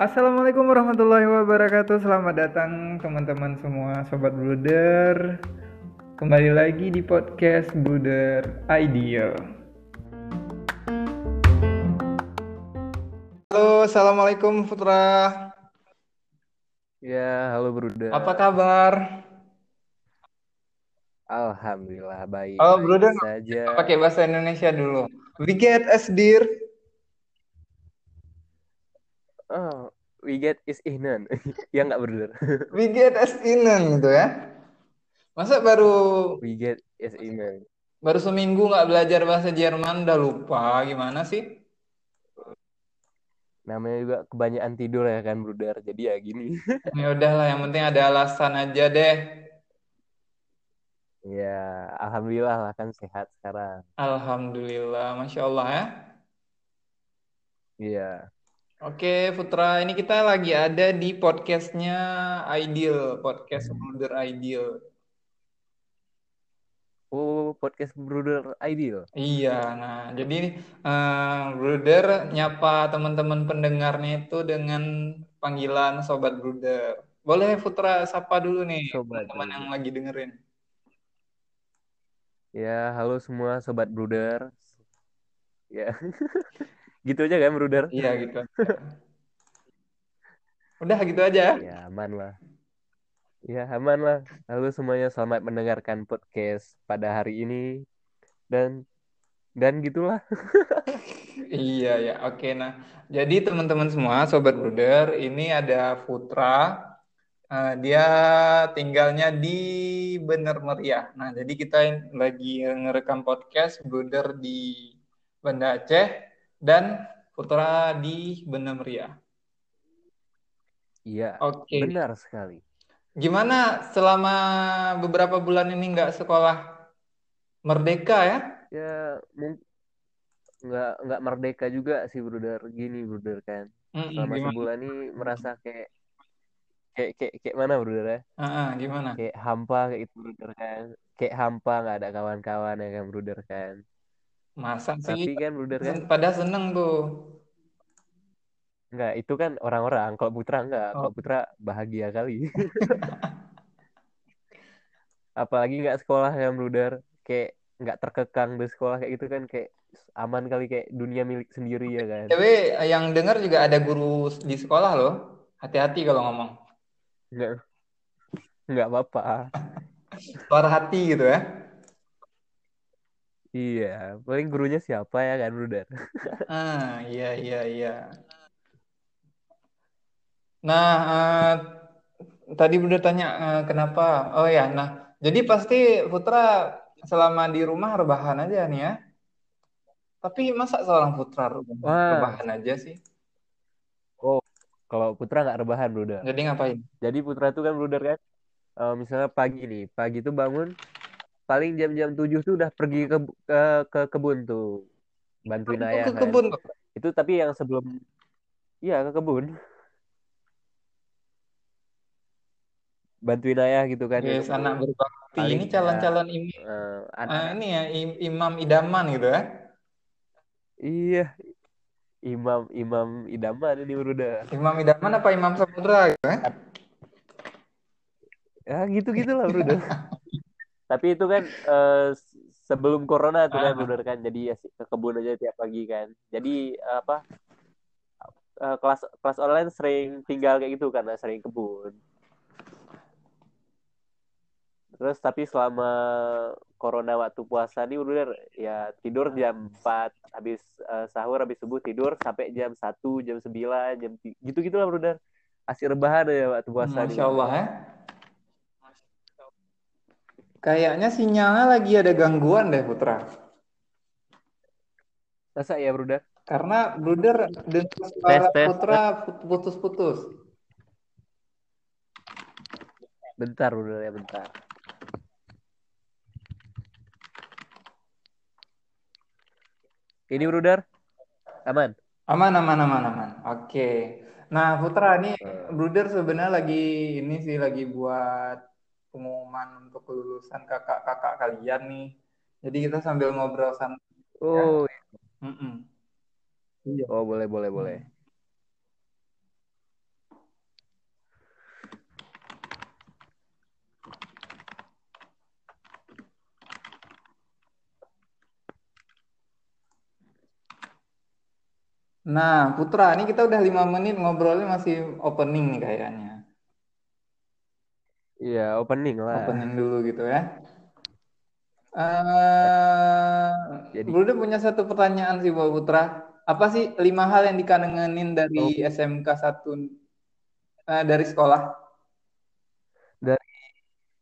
Assalamualaikum warahmatullahi wabarakatuh. Selamat datang teman-teman semua, sobat Bruder. Kembali lagi di podcast Bruder Idea. Halo, assalamualaikum Putra. Ya, halo Bruder. Apa kabar? Alhamdulillah baik. Oh, Bruder saja. Pakai bahasa Indonesia dulu. We get as dear. Oh, we get is inan. Ya enggak, Bruder. We get as inan gitu ya. Masa baru we get is inan. Baru seminggu enggak belajar bahasa Jerman udah lupa gimana sih? Namanya juga kebanyakan tidur ya kan, Bruder. Jadi ya gini. Ya udahlah, yang penting ada alasan aja deh. Ya, alhamdulillah lah kan sehat sekarang. Alhamdulillah, Masya Allah ya. Iya. Oke, Putra, ini kita lagi ada di podcastnya Ideal, podcast Bruder Ideal. Oh, podcast Bruder Ideal. Iya, nah jadi Bruder nyapa teman-teman pendengarnya itu dengan panggilan Sobat Bruder. Boleh Putra sapa dulu nih Sobat teman-teman yang lagi dengerin. Ya, halo semua Sobat Bruder. Ya. Gitu aja kan, Bruder? Iya, gitu. Udah gitu aja. Ya, aman lah. Ya, aman lah. Halo semuanya, selamat mendengarkan podcast pada hari ini. Dan gitulah. Iya, ya. Oke, nah. Jadi teman-teman semua, Sobat Bruder, ini ada Putra. Dia tinggalnya di Bener Meriah. Nah, jadi kita lagi ngerekam podcast Bruder di Banda Aceh dan Putra di Bener Meriah. Iya, okay. Benar sekali. Gimana selama beberapa bulan ini nggak sekolah? Merdeka ya? Ya, nggak merdeka juga sih, Bruder. Gini, Bruder kan. Selama sebulan ini merasa kayak mana, Bruder ya? Gimana? Kayak hampa kayak itu, Bruder kan. Kayak hampa nggak ada kawan-kawan ya kan, Bruder kan. Masa sih? Tapi kan, Bruder kan. Pada seneng tuh. Enggak, itu kan orang-orang. Kalau Putra enggak. Kalau Putra bahagia kali. Apalagi nggak sekolah ya, Bruder. Kayak nggak terkekang di sekolah kayak gitu kan, kayak aman kali, kayak dunia milik sendiri ya kan. Tapi yang dengar juga ada guru di sekolah loh. Hati-hati kalau ngomong. Nggak apa-apa. Suara hati gitu ya. Iya, paling gurunya siapa ya kan, Bruder? Iya. Nah, tadi Bruder tanya kenapa. Oh ya, nah jadi pasti Putra selama di rumah rebahan aja nih ya. Tapi masa seorang Putra rebahan aja sih? Oh, kalau Putra nggak rebahan, Bruder. Jadi ngapain? Jadi Putra tuh kan, Bruder kan, misalnya pagi nih, pagi tuh bangun, paling jam-jam 7 tuh udah pergi ke kebun tuh, bantuin ayah. Ke kebun? Kan. Itu tapi yang sebelum, iya ke kebun. Bantuin ayah gitu kan. Yes, anak berbakti. Paling, ini calon-calon ini ya, imam idaman gitu ya. Iya. Imam idaman ini, Bruder. Imam idaman apa imam samudra gitu ya? Ya gitu-gitulah, Bruder. Tapi itu kan sebelum corona tuh kan, Bruder kan. Jadi ya, ke kebun aja tiap pagi kan. Jadi kelas online sering tinggal kayak gitu karena sering kebun. Terus tapi selama corona waktu puasa nih, Bruder, ya tidur jam 4, habis sahur, habis subuh tidur sampai jam 1, jam 9, jam gitu-gitu lah, Bruder. Asyik rebahan ya waktu puasa. Masya Allah ya. Kayaknya sinyalnya lagi ada gangguan deh, Putra. Masa ya, Bruder? Karena Bruder dengar suara Putra putus-putus. Bentar, Bruder ya, bentar. Ini, Bruder, aman? Aman. Oke. Nah, Putra, ini Bruder sebenarnya lagi buat pengumuman untuk kelulusan kakak-kakak kalian nih. Jadi kita sambil ngobrol sama. Oh. Ya. Oh, boleh. Nah, Putra, ini kita udah 5 menit ngobrolnya masih opening nih kayaknya. Iya, opening lah. Opening dulu gitu ya. Bruder punya satu pertanyaan sih buat Putra. Apa sih 5 hal yang dikangenin dari SMK 1 dari sekolah?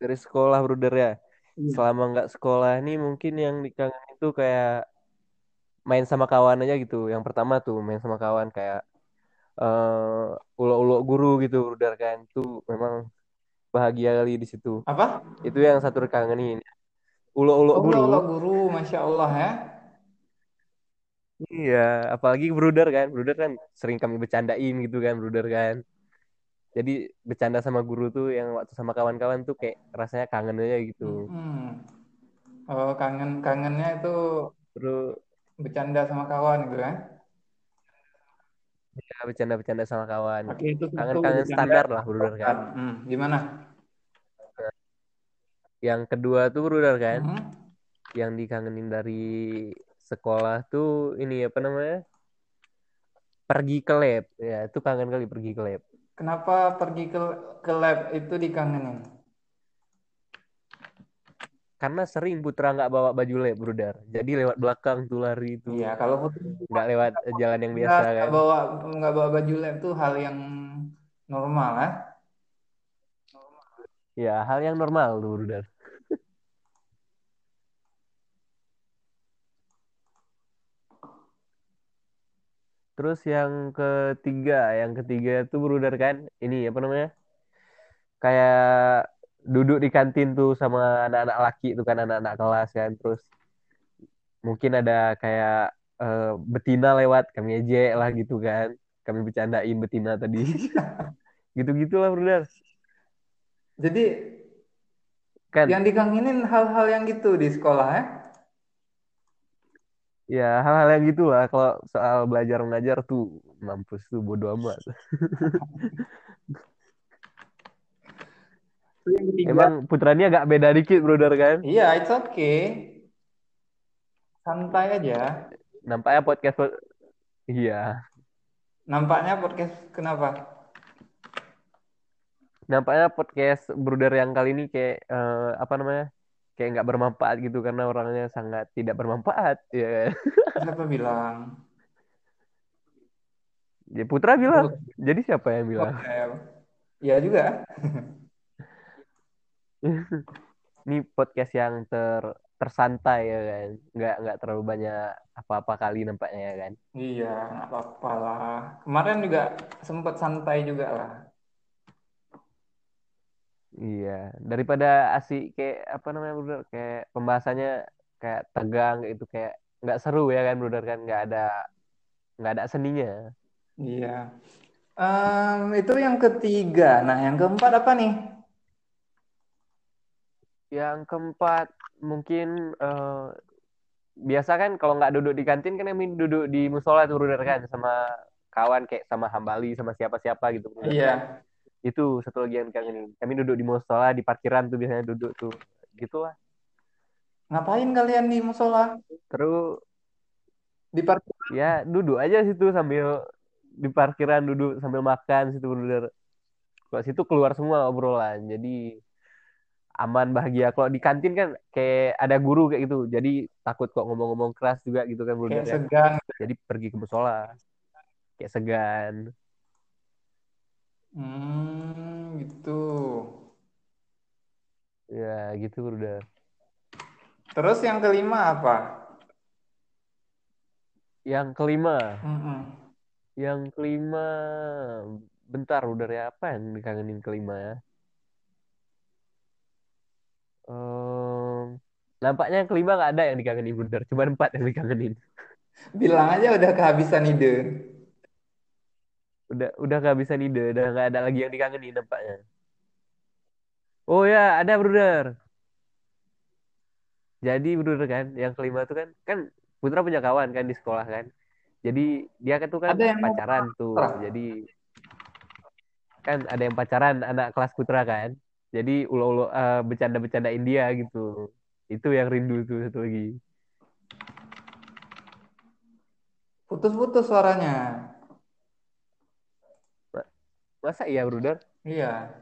Dari sekolah, Bruder ya. Iya. Selama nggak sekolah ini mungkin yang dikangenin itu kayak main sama kawan aja gitu. Yang pertama tuh main sama kawan kayak ulok-ulok guru gitu, Bruder kan. Itu memang bahagia kali di situ. Apa? Itu yang satu kangenin. Ulok-ulok guru. Ulok-ulok guru, Masya Allah ya. Iya, apalagi Bruder kan. Bruder kan sering kami bercandain gitu kan, Bruder kan. Jadi bercanda sama guru tuh yang waktu sama kawan-kawan tuh kayak rasanya kangen aja gitu. Oh, kangennya itu terus bercanda sama kawan gitu kan? Ya, bercanda sama kawan. Oke, itu kangen-kangen standar lah, Bruder kan. Gimana? Yang kedua tuh, Bruder kan, yang dikangenin dari sekolah tuh ini apa namanya? Pergi ke lab. Ya, itu kangen kali pergi ke lab. Kenapa pergi ke lab itu dikangenin? Karena sering Putra nggak bawa baju lab, Bruder. Jadi lewat belakang tuh lari itu. Iya, kalau Putra nggak lewat jalan yang biasa kan. Nggak bawa baju lab tuh hal yang normal lah. Ya, hal yang normal tuh, Bruder. Terus yang ketiga tuh, Bruder kan, ini apa namanya? Kayak duduk di kantin tuh sama anak-anak laki tuh kan, anak-anak kelas kan. Terus mungkin ada kayak betina lewat, kami ejek lah gitu kan, kami bercandain betina tadi. Gitu-gitulah, Bruder. Jadi kan yang dikangenin hal-hal yang gitu di sekolah ya? Ya, hal-hal yang gitu lah. Kalau soal belajar mengajar tuh mampus tuh, bodo amat. Emang Putranya agak beda dikit, Bruder kan? Iya, it's okay. Santai aja. Nampaknya podcast kenapa? Nampaknya podcast Bruder yang kali ini kayak apa namanya? Kayak nggak bermanfaat gitu karena orangnya sangat tidak bermanfaat. Ya. Siapa bilang? Ya, Putra bilang. Jadi siapa yang bilang? Iya juga. Ini podcast yang tersantai ya kan, nggak terlalu banyak apa-apa kali nampaknya ya kan. Iya, nggak apa-apa lah, kemarin juga sempat santai juga lah. Iya, daripada asik kayak apa namanya, Bruder, kayak pembahasannya kayak tegang gitu, kayak nggak seru ya kan, Bruder kan, nggak ada seninya. Iya, itu yang ketiga. Nah, yang keempat apa nih? Yang keempat mungkin biasa kan kalau nggak duduk di kantin kan emang duduk di musola tuh, Bruder kan, sama kawan kayak sama Hambali sama siapa-siapa gitu. Iya. Yeah. Itu satu lagi yang kangenin. Kami duduk di musola, di parkiran tuh biasanya duduk tuh. Gitulah. Ngapain kalian di musola? Terus di parkiran. Ya, duduk aja situ sambil di parkiran, duduk sambil makan situ, Bruder. Kalau situ keluar semua obrolan. Jadi aman, bahagia. Kalau di kantin kan kayak ada guru kayak gitu, jadi takut kok ngomong-ngomong keras juga gitu kan, Bruder. Kayak segan. Jadi pergi ke musola kayak segan. Gitu ya, gitu, Bruder. Terus yang kelima apa? Yang kelima bentar, Bruder ya, apa yang dikangenin kelima ya? Nampaknya yang kelima nggak ada yang dikangenin, Bruder. Cuma 4 yang dikangenin. Bilang aja udah kehabisan ide. Udah kehabisan ide. Udah nggak ada lagi yang dikangenin nampaknya. Oh ya, ada, Bruder. Jadi bener kan, yang kelima tuh kan Putra punya kawan kan di sekolah kan. Jadi dia tuh kan pacaran tuh. Jadi kan ada yang pacaran anak kelas Putra kan. Jadi ulo-ulo bercanda-bercandain dia gitu. Itu yang rindu tuh satu lagi. Putus-putus suaranya. Masa iya, Bruder? Iya.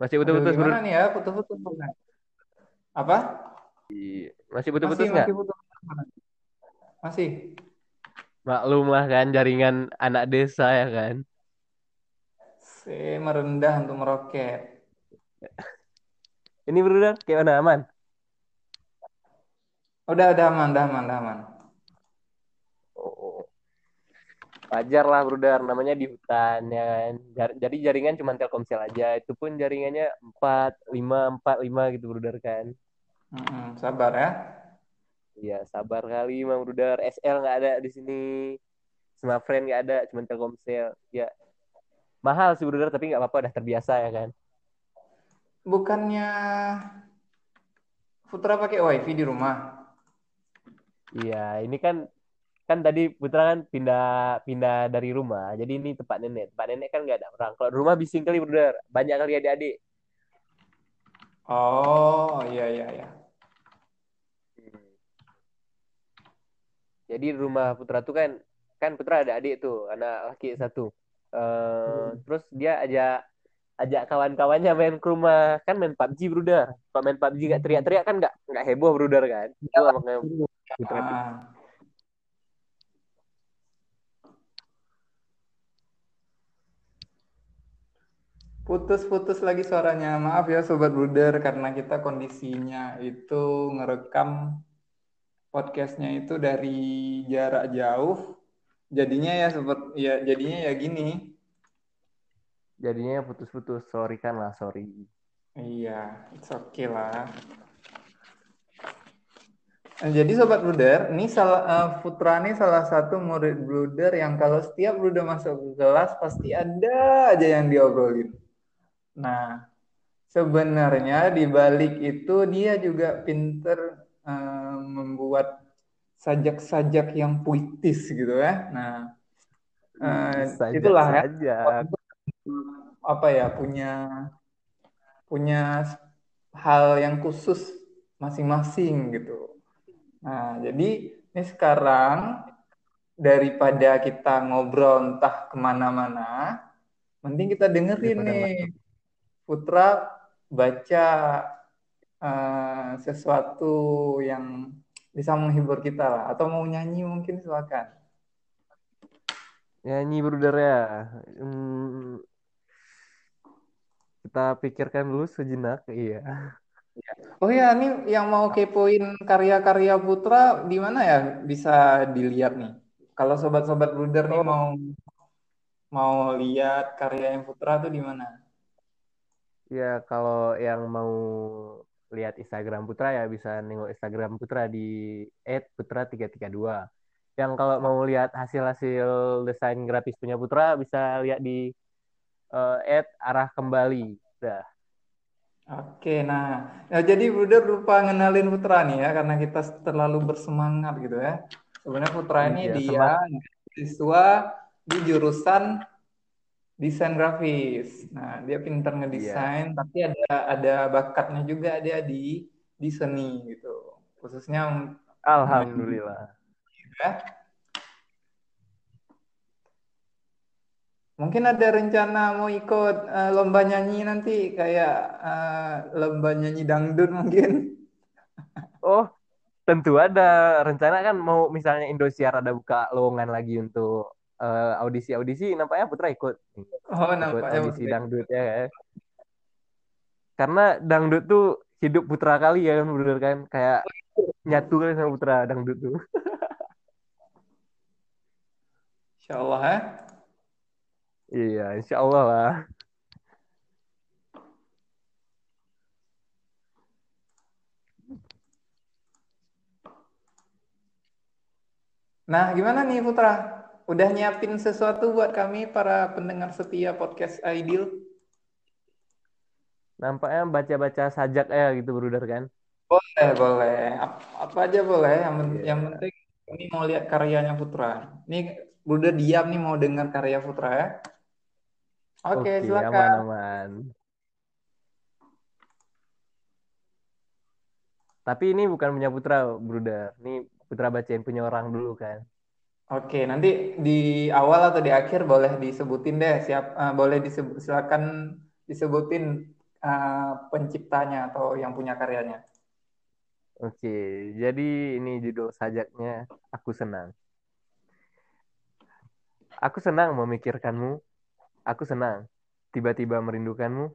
Masih putus-putus, Bro. Gimana nih ya? Putus-putus. Apa? Masih putus-putus enggak? Masih. Maklumlah kan jaringan anak desa ya kan. Se merendah untuk meroket. Ini Bruder, kayak udah aman. Udah aman. Oh. Wajar lah Bruder, namanya di hutan ya kan. Jadi jaringan cuma Telkomsel aja, itu pun jaringannya 4, 5 gitu Bruder kan. Sabar ya. Iya, sabar kali Mang Bruder. SL enggak ada di sini. Smartfren enggak ada, cuma Telkomsel. Ya. Mahal sih Bruder, tapi enggak apa-apa, udah terbiasa ya kan. Bukannya Putra pakai WiFi di rumah? Iya, ini kan tadi Putra kan pindah dari rumah, jadi ini tempat nenek. Tempat nenek kan nggak ada orang. Kalau di rumah bising kali Bruder, banyak kali adik-adik. Oh iya. Jadi di rumah Putra tuh kan Putra ada adik tuh, anak laki satu. Terus dia ajak kawan-kawannya main ke rumah, kan main PUBG Bruder. Kalau main PUBG nggak teriak-teriak kan nggak heboh Bruder kan. Itu makanya Putra. Putus-putus lagi suaranya. Maaf ya Sobat Bruder, karena kita kondisinya itu ngerekam podcastnya itu dari jarak jauh. Jadinya ya gini. Jadinya ya putus-putus. Sorry kan lah, sorry. Iya, it's okay lah. Jadi Sobat Bruder, ini Putra nih salah satu murid Bruder yang kalau setiap Bruder masuk kelas pasti ada aja yang diobrolin. Nah, sebenarnya di balik itu dia juga pinter membuat sajak-sajak yang puitis gitu ya. Nah, itulah ya. Apa ya, punya hal yang khusus masing-masing gitu. Nah, jadi ini sekarang daripada kita ngobrol entah kemana-mana, mending kita dengerin nih. Putra baca sesuatu yang bisa menghibur kita lah. Atau mau nyanyi mungkin silakan. Nyanyi Bruder ya. Kita pikirkan dulu sejenak. Iya. Oh ya, ini yang mau kepoin karya-karya Putra di mana ya bisa dilihat nih. Kalau sobat-sobat Bruder nih mau lihat karya yang Putra tuh di mana? Ya, kalau yang mau lihat Instagram Putra ya bisa nengok Instagram Putra di @putra332. Yang kalau mau lihat hasil-hasil desain grafis punya Putra bisa lihat di @arahkembali. Dah. Oke, nah jadi Bruder lupa ngenalin Putra nih ya, karena kita terlalu bersemangat gitu ya. Sebenarnya Putra ini dia siswa di jurusan desain grafis. Nah, dia pintar ngedesain, tapi ada bakatnya juga dia di seni gitu. Khususnya alhamdulillah. Ya. Mungkin ada rencana mau ikut lomba nyanyi nanti kayak lomba nyanyi dangdut mungkin. Oh, tentu ada. Rencana kan mau misalnya Indosiar ada buka lowongan lagi untuk audisi nampaknya Putra ikut. Oh, nampaknya audisi dangdut ya. Karena dangdut tuh hidup Putra kali ya, Bruder kan, kayak nyatu kali sama Putra dangdut tuh. Insyaallah ya. Iya, insyaallah lah. Nah, gimana nih Putra? Udah nyiapin sesuatu buat kami para pendengar setia podcast Ideal? Nampaknya baca-baca sajak ya gitu, Bruder kan? Boleh. Apa aja boleh. Yang penting kami mau lihat karyanya Putra. Ini Bruder diam nih mau dengar karya Putra ya. Oke, silakan. Aman. Tapi ini bukan punya Putra, Bruder. Ini Putra bacain punya orang dulu kan. Oke, nanti di awal atau di akhir boleh disebutin deh. Silakan disebutin penciptanya atau yang punya karyanya. Oke, jadi ini judul sajaknya Aku Senang. Aku senang memikirkanmu. Aku senang tiba-tiba merindukanmu.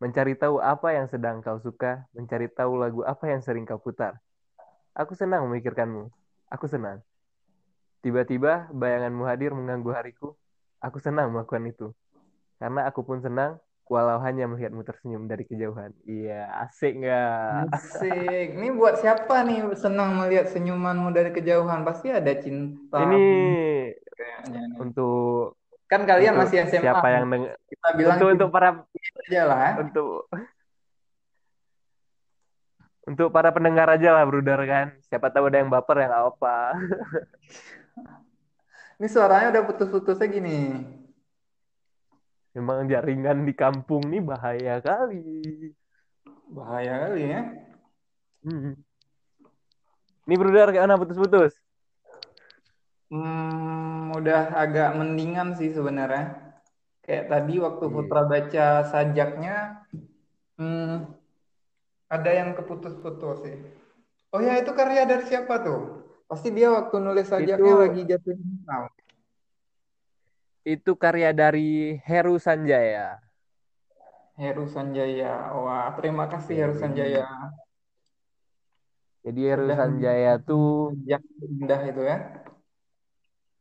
Mencari tahu apa yang sedang kau suka. Mencari tahu lagu apa yang sering kau putar. Aku senang memikirkanmu. Aku senang. Tiba-tiba bayanganmu hadir mengganggu hariku. Aku senang melakukan itu. Karena aku pun senang walau hanya melihatmu tersenyum dari kejauhan. Iya, asik nggak? Asik. Ini buat siapa nih senang melihat senyumanmu dari kejauhan? Pasti ada cinta. Ini untuk kan kalian untuk masih SMA. Siapa yang kita bilang untuk para aja lah. Untuk para pendengar aja lah, Bruder kan. Siapa tahu ada yang baper yang apa. Ini suaranya udah putus-putusnya gini. Memang jaringan di kampung nih bahaya kali. Bahaya kali ya. Ini Bruder kayak mana putus-putus? Udah agak mendingan sih sebenarnya. Kayak tadi waktu Putra baca sajaknya, ada yang keputus-putus sih. Oh ya, itu karya dari siapa tuh? Pasti dia waktu nulis sajaknya itu lagi jatuh cinta. Itu karya dari Heru Sanjaya. Heru Sanjaya. Wah, terima kasih Heru Sanjaya. Jadi Heru Sanjaya tuh sajak indah itu ya.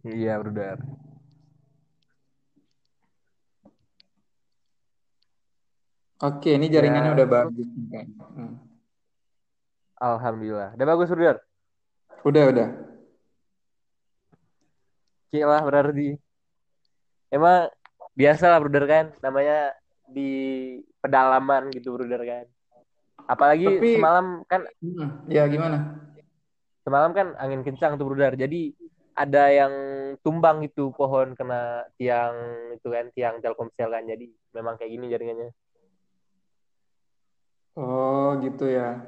Iya, Bruder. Oke, ini jaringannya udah bagus. Alhamdulillah. Udah bagus, Bruder? Udah. Oke lah, berarti. Emang biasa lah, Bruder kan, namanya di pedalaman gitu, Bruder kan. Apalagi tapi semalam kan, ya gimana? Semalam kan angin kencang tuh, Bruder. Jadi ada yang tumbang gitu pohon kena tiang itu kan, tiang Telkomsel kan. Jadi memang kayak gini jaringannya. Oh, gitu ya.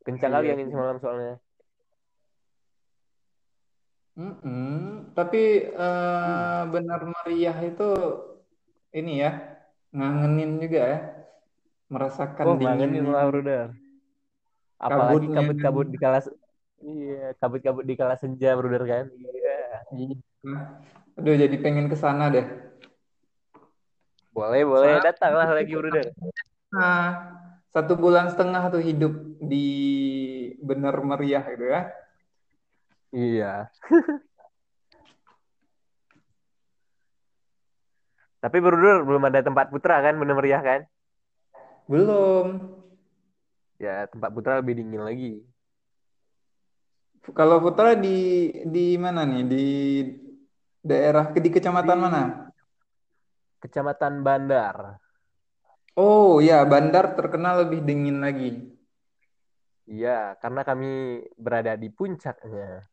Kencang kali angin semalam soalnya. Tapi Bener Meriah itu ini ya, ngangenin juga ya, merasakan dingin. Apalagi kabut-kabut di kala senja, Bruder kan. Iya. Aduh, jadi pengen kesana deh. Boleh, datanglah lagi, Bruder. Nah, 1,5 bulan tuh hidup di Bener Meriah gitu ya. Iya. Tapi Bruder belum ada tempat Putra kan, Bener Meriah kan? Belum. Ya, tempat Putra lebih dingin lagi. Kalau Putra di mana nih? Di daerah di kecamatan mana? Kecamatan Bandar. Oh ya, Bandar terkenal lebih dingin lagi. Iya, karena kami berada di puncaknya.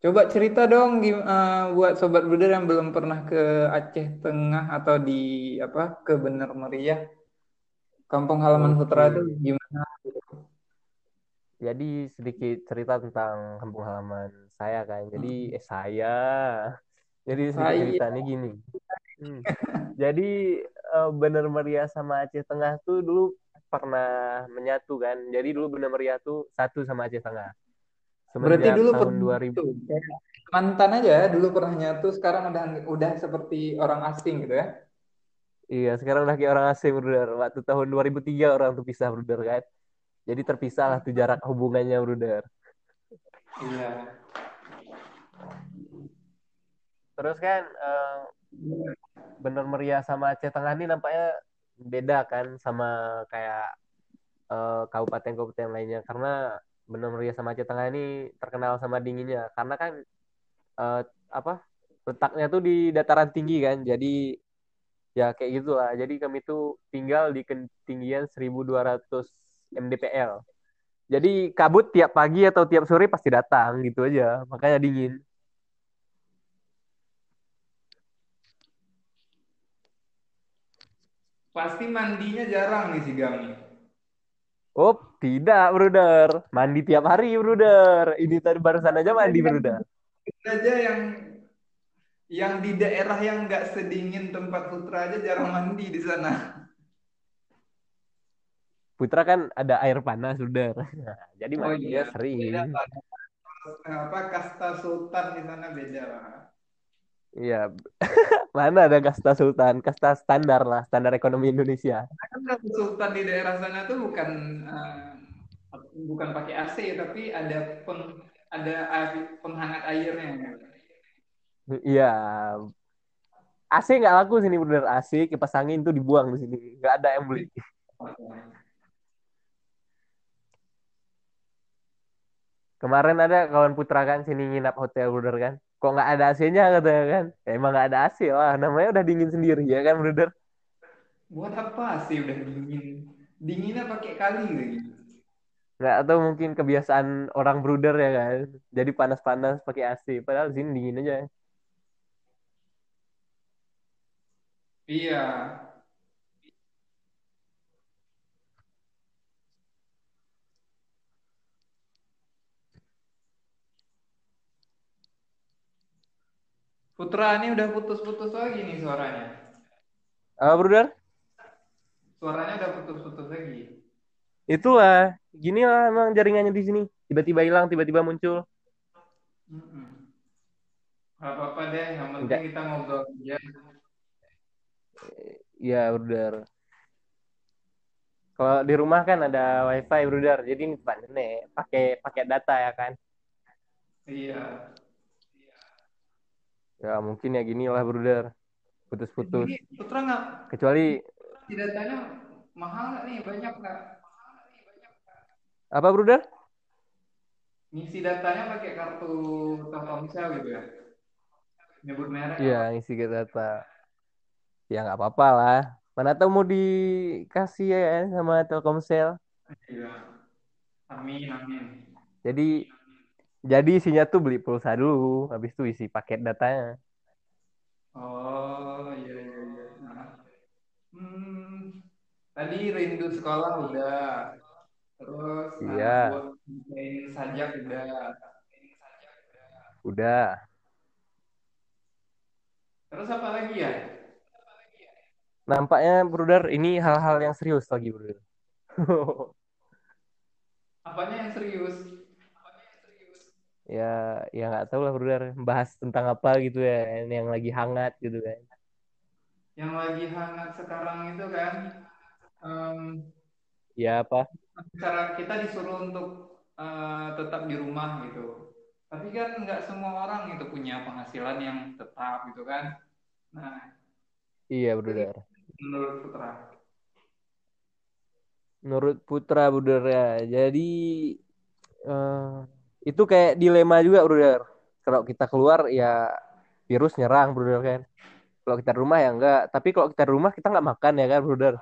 Coba cerita dong buat sobat Bruder yang belum pernah ke Aceh Tengah atau di ke Bener Meriah. Kampung halaman Putra itu gimana? Jadi sedikit cerita tentang kampung halaman saya kan. Jadi ceritanya gini. Jadi Bener Meriah sama Aceh Tengah tuh dulu pernah menyatu kan. Jadi dulu Bener Meriah tuh satu sama Aceh Tengah. Berarti dulu tahun 2000 mantan aja dulu pernah nyatu, sekarang udah seperti orang asing gitu ya. Iya, sekarang udah kayak orang asing, Bruder. Waktu tahun 2003 orang tuh pisah, Bruder kan. Jadi terpisah lah tuh jarak hubungannya, Bruder. Iya. Terus kan Bener Meriah sama Aceh Tengah ini nampaknya beda kan sama kayak kabupaten-kabupaten lainnya, karena Bener Meriah sama Aceh Tengah ini terkenal sama dinginnya, karena kan letaknya tuh di dataran tinggi kan, jadi ya kayak gitulah. Jadi kami tuh tinggal di ketinggian 1200 mdpl. Jadi kabut tiap pagi atau tiap sore pasti datang gitu aja, makanya dingin. Pasti mandinya jarang nih si Gami. Oh, tidak, Bruder. Mandi tiap hari, Bruder. Ini tadi barusan aja mandi, Bruder. Itu aja yang di daerah yang nggak sedingin tempat Putra aja jarang mandi di sana. Putra kan ada air panas, Bruder. Nah, jadi mandi ya sering. Beda, kasta sultan di sana beda, Pak. Iya, mana ada kasta sultan, kasta standar lah, standar ekonomi Indonesia. Kasta sultan di daerah sana tuh bukan pakai AC, tapi ada penghangat airnya. Iya, AC nggak laku sini, bener. AC kipas angin tuh dibuang di sini, nggak ada yang beli. Kemarin ada kawan Putra kan sini nginap hotel, bener kan? Kok nggak ada AC-nya katanya kan? Emang nggak ada AC lah, namanya udah dingin sendiri ya kan, Bruder? Buat apa AC udah dingin? Dinginnya pakai kali lagi. Nggak, atau mungkin kebiasaan orang Bruder ya kan? Jadi panas-panas pakai AC, padahal di sini dingin aja. Iya. Putra, ini udah putus-putus lagi nih suaranya. Apa, Bruder? Suaranya udah putus-putus lagi. Itulah, gini lah emang jaringannya di sini. Tiba-tiba hilang, tiba-tiba muncul. Gak apa-apa deh, yang penting kita ngobrol aja. Ya, Bruder. Kalau di rumah kan ada wifi, Bruder. Jadi ini pandai, pakai data ya kan? Iya. Ya mungkin ya gini lah, Bruder. Putus-putus. Jadi, Putra nggak? Kecuali. Datanya mahal nggak nih? Banyak nggak? Apa, Bruder? Ngisi datanya pakai kartu Telkomsel gitu ya? Nyebut merek. Iya, ngisi data. Ya nggak apa-apa lah. Mana tahu mau dikasih ya sama Telkomsel. Iya. Amin, amin. Jadi isinya tuh beli pulsa dulu, habis itu isi paket datanya. Oh, iya. Tadi rindu sekolah udah. Terus buat main sajak udah. Udah. Terus apa lagi ya? Nampaknya, Bruder, ini hal-hal yang serius lagi, Bruder. Apanya yang serius? Ya nggak tahu lah, Bruder, bahas tentang apa gitu ya, yang lagi hangat gitu kan. Yang lagi hangat sekarang itu kan, ya apa? Cara kita disuruh untuk tetap di rumah gitu. Tapi kan nggak semua orang itu punya penghasilan yang tetap gitu kan. Nah. Iya, Bruder. Menurut Putra, Bruder ya. Jadi. Itu kayak dilema juga, Bruder. Kalau kita keluar ya virus nyerang, Bruder kan. Kalau kita di rumah ya enggak. Tapi kalau kita di rumah kita enggak makan ya kan, Bruder.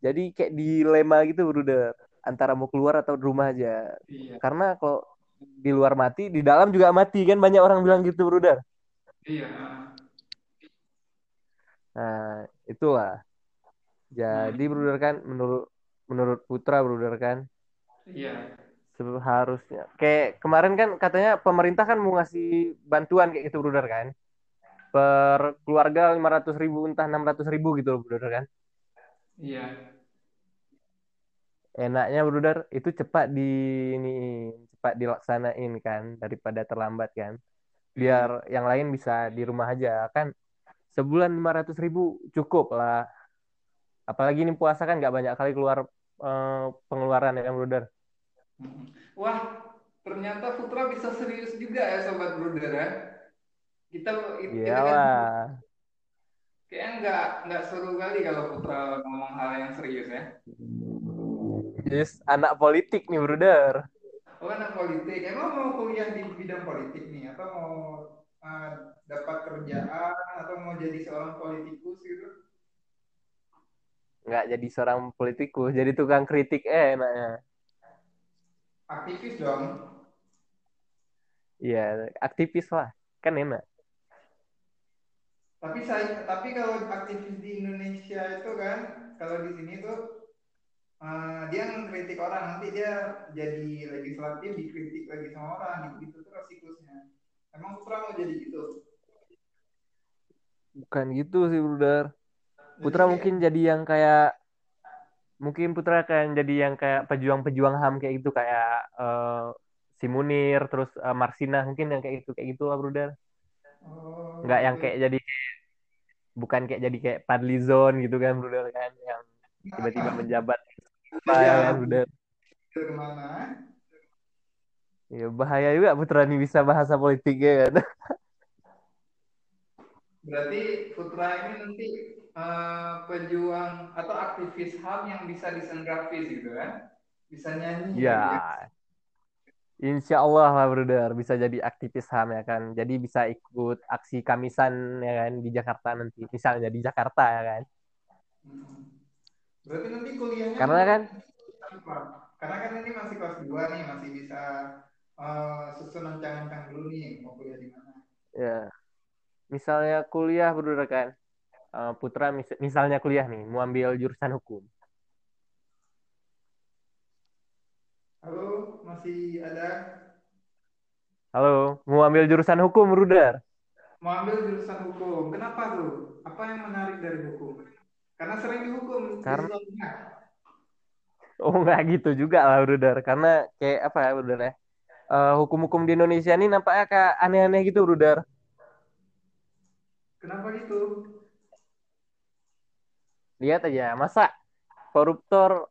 Jadi kayak dilema gitu, Bruder. Antara mau keluar atau di rumah aja. Iya. Karena kalau di luar mati, di dalam juga mati kan, banyak orang bilang gitu, Bruder. Iya. Nah, itulah. Jadi, Bruder kan, menurut Putra, Bruder kan. Iya. Harusnya kayak kemarin kan katanya pemerintah kan mau ngasih bantuan kayak gitu, Bruder kan, per keluarga 500.000 entah 600.000 gitu, Bruder kan. Iya. Enaknya, Bruder, itu cepat dilaksanain kan, daripada terlambat kan, biar yang lain bisa di rumah aja kan. Sebulan 500.000 cukup lah, apalagi ini puasa kan, nggak banyak kali keluar pengeluaran ya, Bruder. Wah, ternyata Putra bisa serius juga ya, Sobat Bruder ya. Kita kan kayaknya nggak seru kali kalau Putra ngomong hal yang serius ya. Is anak politik nih, Bruder. Oh, anak politik. Emang mau kuliah di bidang politik nih? Atau mau dapat kerjaan? Atau mau jadi seorang politikus gitu? Nggak jadi seorang politikus. Jadi tukang kritik enaknya. Aktivis dong? Iya, aktivis lah. Kan enak. Tapi kalau aktivis di Indonesia itu kan, kalau di sini tuh dia ngekritik orang, nanti dia jadi legislatif dikritik lagi sama orang, gitu terus siklusnya. Emang Putra mau jadi gitu? Bukan gitu sih, Bruder. Putra jadi, mungkin jadi yang kayak, mungkin Putra akan jadi yang kayak pejuang-pejuang HAM kayak gitu, kayak si Munir, terus Marsinah, mungkin yang kayak gitu lah, Bruder. Oh, nggak yang kayak jadi, bukan kayak jadi kayak Padlizon gitu kan, Bruder, kan yang tiba-tiba menjabat ya, Bruder. Kemana? Ya bahaya juga Putra ini bisa bahasa politiknya kan. Berarti Putra ini nanti pejuang atau aktivis HAM yang bisa disengrafis gitu kan? Bisa nyanyi. Ya. Insya Allah lah, Bruder, bisa jadi aktivis HAM ya kan. Jadi bisa ikut aksi Kamisan ya kan di Jakarta nanti. Misalnya di Jakarta ya kan. Berarti nanti kuliahnya Karena kan ini masih kelas 2 nih, masih bisa susun rancang-rancang dulu nih mau kuliah di mana. Ya. Misalnya kuliah, Bruder, kan. Putra misalnya kuliah nih, mau ambil jurusan hukum. Halo, masih ada? Halo, mau ambil jurusan hukum, Bruder? Mau ambil jurusan hukum. Kenapa tuh? Apa yang menarik dari hukum? Karena sering dihukum. Karena... Oh, nggak gitu juga lah, Bruder. Karena kayak apa ya, Bruder ya? Hukum-hukum di Indonesia ini nampaknya kayak aneh-aneh gitu, Bruder. Kenapa gitu? Lihat aja, masa koruptor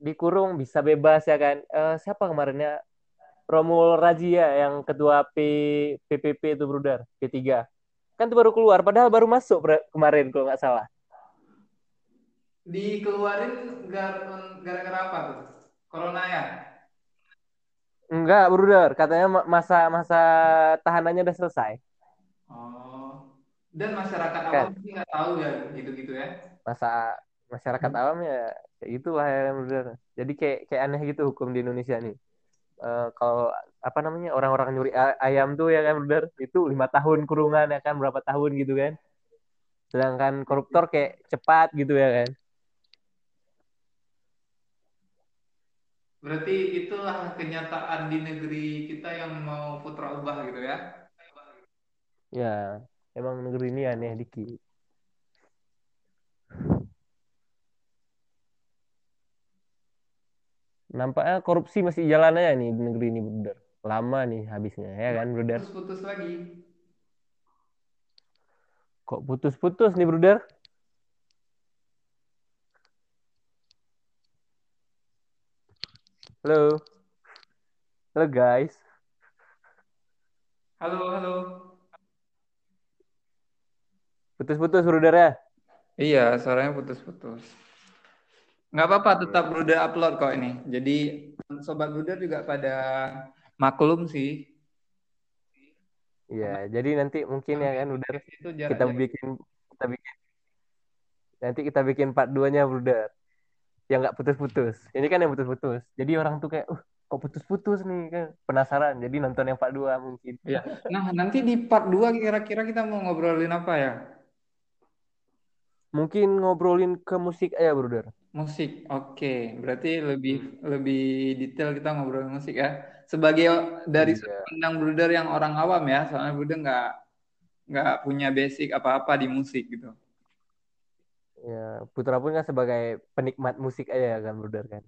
dikurung bisa bebas ya kan. Siapa kemarinnya Romul Rajia yang ketua PPP itu, Bruder, P3 kan itu baru keluar, padahal baru masuk kemarin kalau nggak salah. Dikeluarin gara-gara apa tuh? Corona ya? Enggak, Bruder, katanya masa tahanannya udah selesai. Oh, dan masyarakat awam sih nggak tahu ya gitu-gitu ya. Masyarakat awam ya kayak gitulah ya, Bruder. Jadi kayak aneh gitu hukum di Indonesia nih. Kalau apa namanya orang-orang nyuri ayam tuh ya kan, Bruder, itu 5 tahun kurungan ya kan, berapa tahun gitu kan. Sedangkan koruptor kayak cepat gitu ya kan. Berarti itulah kenyataan di negeri kita yang mau Putra ubah gitu ya. Ya, emang negeri ini aneh dikit. Nampaknya korupsi masih jalan aja nih di negeri ini, Bruder. Lama nih habisnya, ya kan, Bruder? Putus-putus lagi. Kok putus-putus nih, Bruder? Halo. Halo, guys. Halo. Putus-putus, Bruder, ya? Iya, suaranya putus-putus. Nggak apa-apa, tetap Bruder upload kok ini. Jadi sobat Bruder juga pada maklum sih. Iya, jadi nanti mungkin ya kan, Bruder, kita bikin part 2-nya, Bruder. Yang nggak putus-putus. Ini kan yang putus-putus. Jadi orang tuh kayak, kok putus-putus nih kan, penasaran. Jadi nonton yang part 2 mungkin. Iya. Nah, nanti di part 2 kira-kira kita mau ngobrolin apa ya? Mungkin ngobrolin ke musik aja, Bruder. Musik, oke. Berarti lebih detail kita ngobrolin musik ya. Sebagai dari sudut pandang Bruder yang orang awam ya, soalnya Bruder nggak punya basic apa-apa di musik gitu. Ya, Putra pun kan sebagai penikmat musik aja kan, Bruder kan.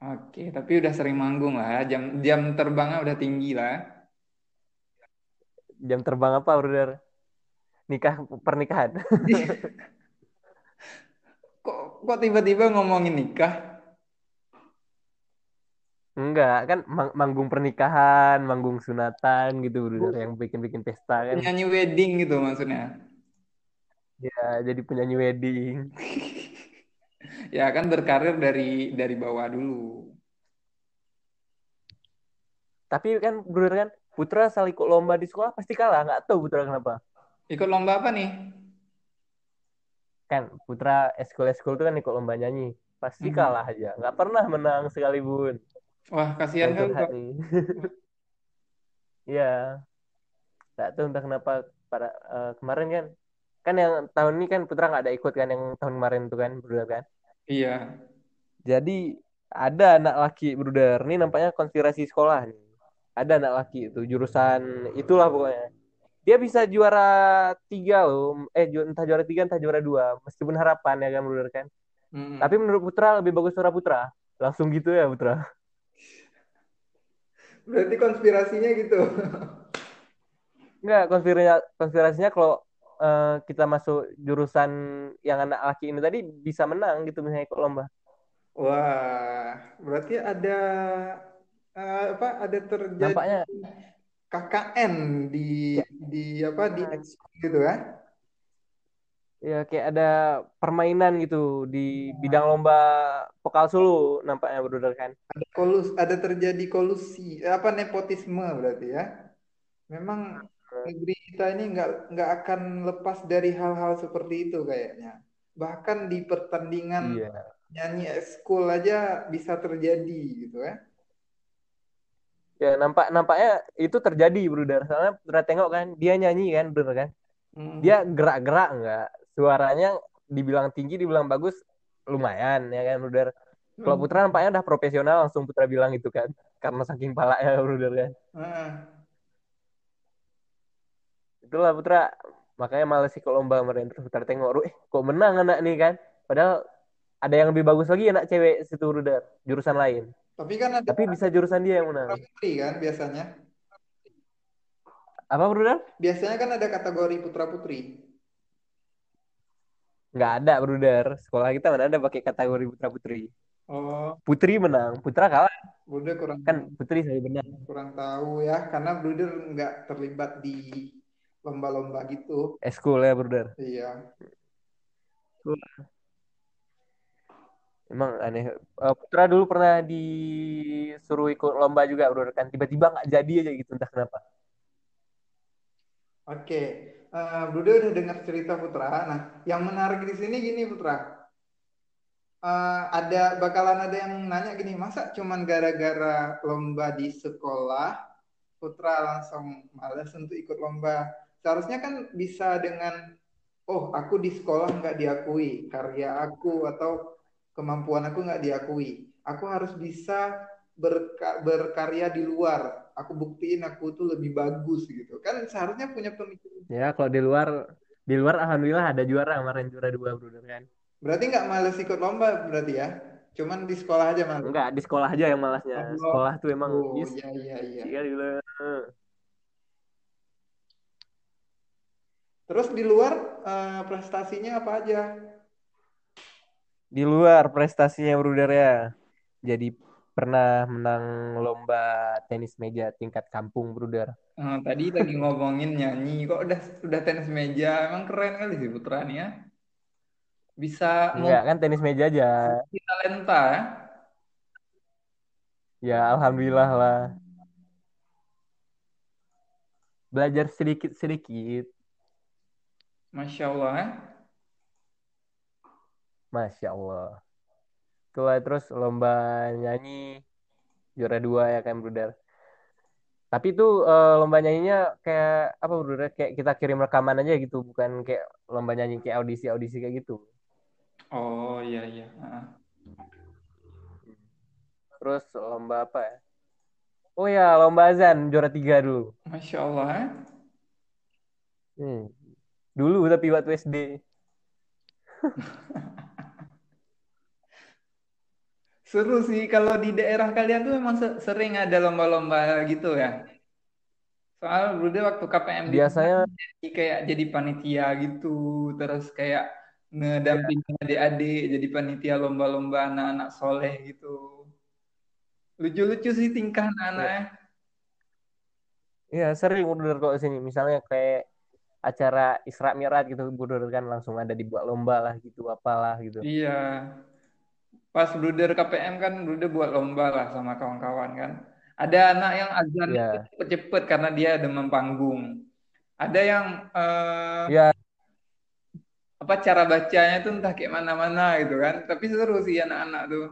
Oke, tapi udah sering manggung lah, jam terbangnya udah tinggi lah. Jam terbang apa, Bruder? Pernikahan. Kok tiba-tiba ngomongin nikah? Enggak, kan manggung pernikahan, manggung sunatan gitu, Bruder, yang bikin-bikin pesta kan. Penyanyi wedding gitu maksudnya. Ya, jadi penyanyi wedding. Ya kan berkarir dari bawah dulu. Tapi kan Bruder kan Putra salah ikut lomba di sekolah pasti kalah, nggak tahu Putra kenapa. Ikut lomba apa nih? Kan Putra eskul-eskul itu kan ikut lomba nyanyi, pasti kalah aja, nggak pernah menang sekalipun. Wah kasihan kan. Iya, nggak tahu entah kenapa para kemarin kan yang tahun ini kan Putra nggak ada ikut kan yang tahun kemarin itu kan Bruder kan. Iya. Jadi ada anak laki Bruder ini nampaknya konspirasi sekolah nih. Ada anak laki itu jurusan itulah pokoknya. Dia bisa juara 3 loh. Entah juara 3 entah juara 2. Meskipun harapan ya kan Bruder kan. Mm-hmm. Tapi menurut Putra lebih bagus suara Putra. Langsung gitu ya Putra. Berarti konspirasinya gitu. Enggak, konspirasinya kalau kita masuk jurusan yang anak laki ini tadi bisa menang gitu misalnya ikut lomba. Wah, berarti ada ada terjadi nampaknya KKN di ekskul gitu kan? Ya kayak ada permainan gitu di bidang lomba Pokal Sulu nampaknya Bruder kan. Ada terjadi kolusi, nepotisme berarti ya. Memang negeri kita ini nggak akan lepas dari hal-hal seperti itu kayaknya. Bahkan di pertandingan nyanyi ekskul aja bisa terjadi gitu ya. Ya nampaknya itu terjadi Bruder. Soalnya Putra tengok kan, dia nyanyi kan Bruder kan. Dia gerak-gerak enggak. Suaranya dibilang tinggi, dibilang bagus lumayan ya kan Bruder. Kalau Putra nampaknya udah profesional langsung Putra bilang gitu kan. Karena saking palanya Bruder kan. Itulah Putra. Makanya malas sih kalau lomba kemarin. Terus Putra tengok, kok menang anak nih kan. Padahal ada yang lebih bagus lagi anak cewek situ Bruder. Jurusan lain. Tapi kan ada bisa jurusan dia yang menang. Putri kan biasanya. Apa Bruder? Biasanya kan ada kategori putra putri. Enggak ada Bruder. Sekolah kita mana ada pakai kategori putra putri. Oh. Putri menang, Putra kalah. Bruder kurang. Kan Putri saya benar. Kurang tahu ya, karena Bruder enggak terlibat di lomba-lomba gitu. Eskul ya Bruder. Iya. Eskul. Emang aneh. Putra dulu pernah disuruh ikut lomba juga, Bruder kan. Tiba-tiba nggak jadi aja gitu, entah kenapa. Oke. Bruder udah dengar cerita Putra. Nah, yang menarik di sini gini, Putra. Bakalan ada yang nanya gini, masa cuman gara-gara lomba di sekolah, Putra langsung malas untuk ikut lomba. Seharusnya kan bisa dengan, aku di sekolah nggak diakui karya aku atau kemampuan aku nggak diakui. Aku harus bisa berkarya di luar. Aku buktiin aku tuh lebih bagus gitu. Kan seharusnya punya pemikiran. Ya kalau di luar alhamdulillah ada juara kemarin juara 2 Bruder kan. Berarti nggak malas ikut lomba berarti ya? Cuman di sekolah aja malas. Enggak, di sekolah aja yang malasnya. Sekolah tuh emang. Iya. Terus di luar prestasinya apa aja? Di luar prestasinya Bruder ya. Jadi pernah menang lomba tenis meja tingkat kampung Bruder. Tadi lagi ngomongin nyanyi kok udah tenis meja. Emang keren kali sih Putra nih ya. Bisa enggak kan tenis meja aja. Talenta. Ya alhamdulillah lah. Belajar sedikit-sedikit. Masya Allah ya. Masya Allah. Itulah, terus lomba nyanyi juara 2 ya kan Bruder. Tapi itu lomba nyanyinya kayak apa Bruder? Kayak kita kirim rekaman aja gitu, bukan kayak lomba nyanyi kayak audisi kayak gitu. Oh iya. Terus lomba apa ya? Oh ya lomba azan juara 3 dulu. Masya Allah. Ya? Dulu tapi waktu SD. Seru sih kalau di daerah kalian tuh memang sering ada lomba-lomba gitu ya. Soal Bruder waktu KPM biasanya kayak jadi panitia gitu, terus kayak ngedampingin adik-adik jadi panitia lomba-lomba anak-anak soleh gitu. Lucu-lucu sih tingkah anak-anaknya. Iya, sering Bruder kok sini. Misalnya kayak acara Isra Mi'raj gitu Bruder kan langsung ada dibuat lomba lah gitu apalah gitu. Iya. pas Bruder KPM kan Bruder buat lomba lah sama kawan-kawan kan. Ada anak yang azan cepet-cepet karena dia demam panggung. Ada yang apa cara bacanya tuh entah kayak mana-mana gitu kan. Tapi seru sih anak-anak tuh.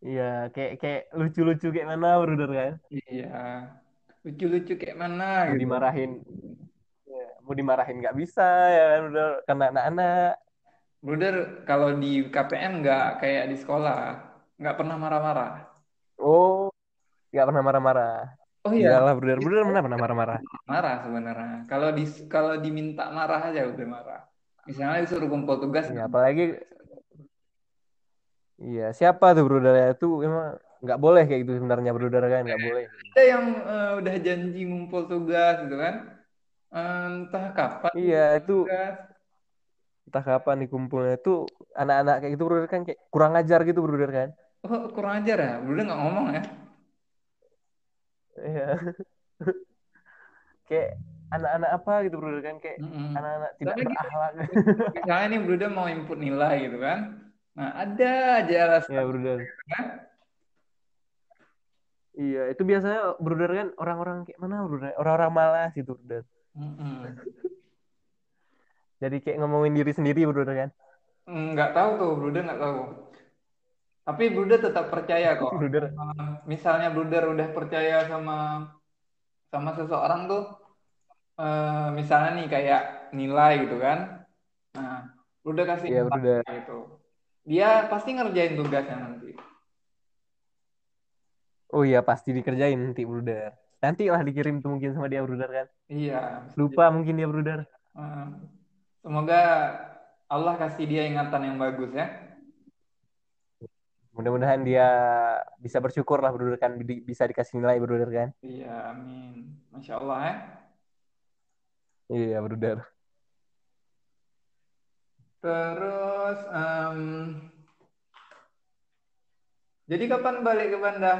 Iya, kayak lucu-lucu kayak mana Bruder kan? Iya. Lucu-lucu kayak mana mau gitu. Dimarahin. Ya, mau dimarahin nggak bisa ya kan Bruder karena anak-anak. Bruder kalau di KPM nggak kayak di sekolah, nggak pernah marah-marah. Oh, nggak pernah marah-marah. Oh iya. Iyalah Bruder mana pernah marah-marah. Marah sebenarnya. Kalau diminta marah aja udah marah. Misalnya disuruh kumpul tugas. Ya, apalagi. Iya, siapa tuh Bruder ya? Itu emang nggak boleh kayak gitu sebenarnya Bruder kan, nggak boleh. Ada yang udah janji ngumpul tugas gitu kan. Entah kapan. Iya, itu. Tugas. Entah kapan dikumpulnya itu anak-anak kayak gitu Bruder kan kayak kurang ajar gitu Bruder kan. Oh, kurang ajar ya? Bruder nggak ngomong ya? Iya. Kayak anak-anak apa gitu Bruder kan kayak anak-anak tidak berakhlak. Misalnya nih Bruder mau input nilai gitu kan. Nah, ada aja alasan. Iya, Bruder. Kan? Iya, itu biasanya Bruder kan orang-orang kayak mana Bruder? Orang-orang malas gitu Bruder. Jadi kayak ngomongin diri sendiri Bruder kan? Nggak tahu tuh, Bruder nggak tahu. Tapi Bruder tetap percaya kok. Bruder. Misalnya Bruder udah percaya sama seseorang tuh, misalnya nih kayak nilai gitu kan? Nah, Bruder kasih nilai gitu. Dia pasti ngerjain tugasnya nanti. Oh iya, pasti dikerjain nanti Bruder. Nanti lah dikirim tuh mungkin sama dia Bruder kan? Iya. Lupa mungkin dia Bruder. Semoga Allah kasih dia ingatan yang bagus ya. Mudah-mudahan dia bisa bersyukur lah Bruder kan, bisa dikasih nilai Bruder kan. Iya, amin. Masya Allah ya. Iya Bruder. Terus jadi kapan balik ke Banda?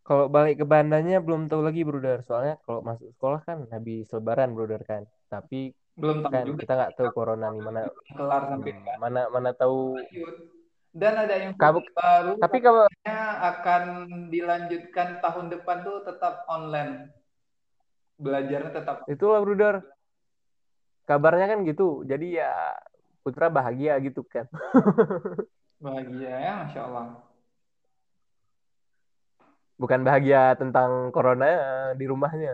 Kalau balik ke Bandanya belum tahu lagi Bruder. Soalnya kalau masuk sekolah kan habis lebaran Bruder kan. Tapi belum tahu kan, juga kita nggak tahu corona nih mana kelar sampai mana tahu. Dan ada info baru. Tapi kalau akan dilanjutkan tahun depan tuh tetap online. Belajarnya tetap. Itulah Bruder. Kabarnya kan gitu. Jadi ya Putra bahagia gitu kan. Bahagia ya, Masya Allah. Bukan bahagia tentang corona di rumahnya.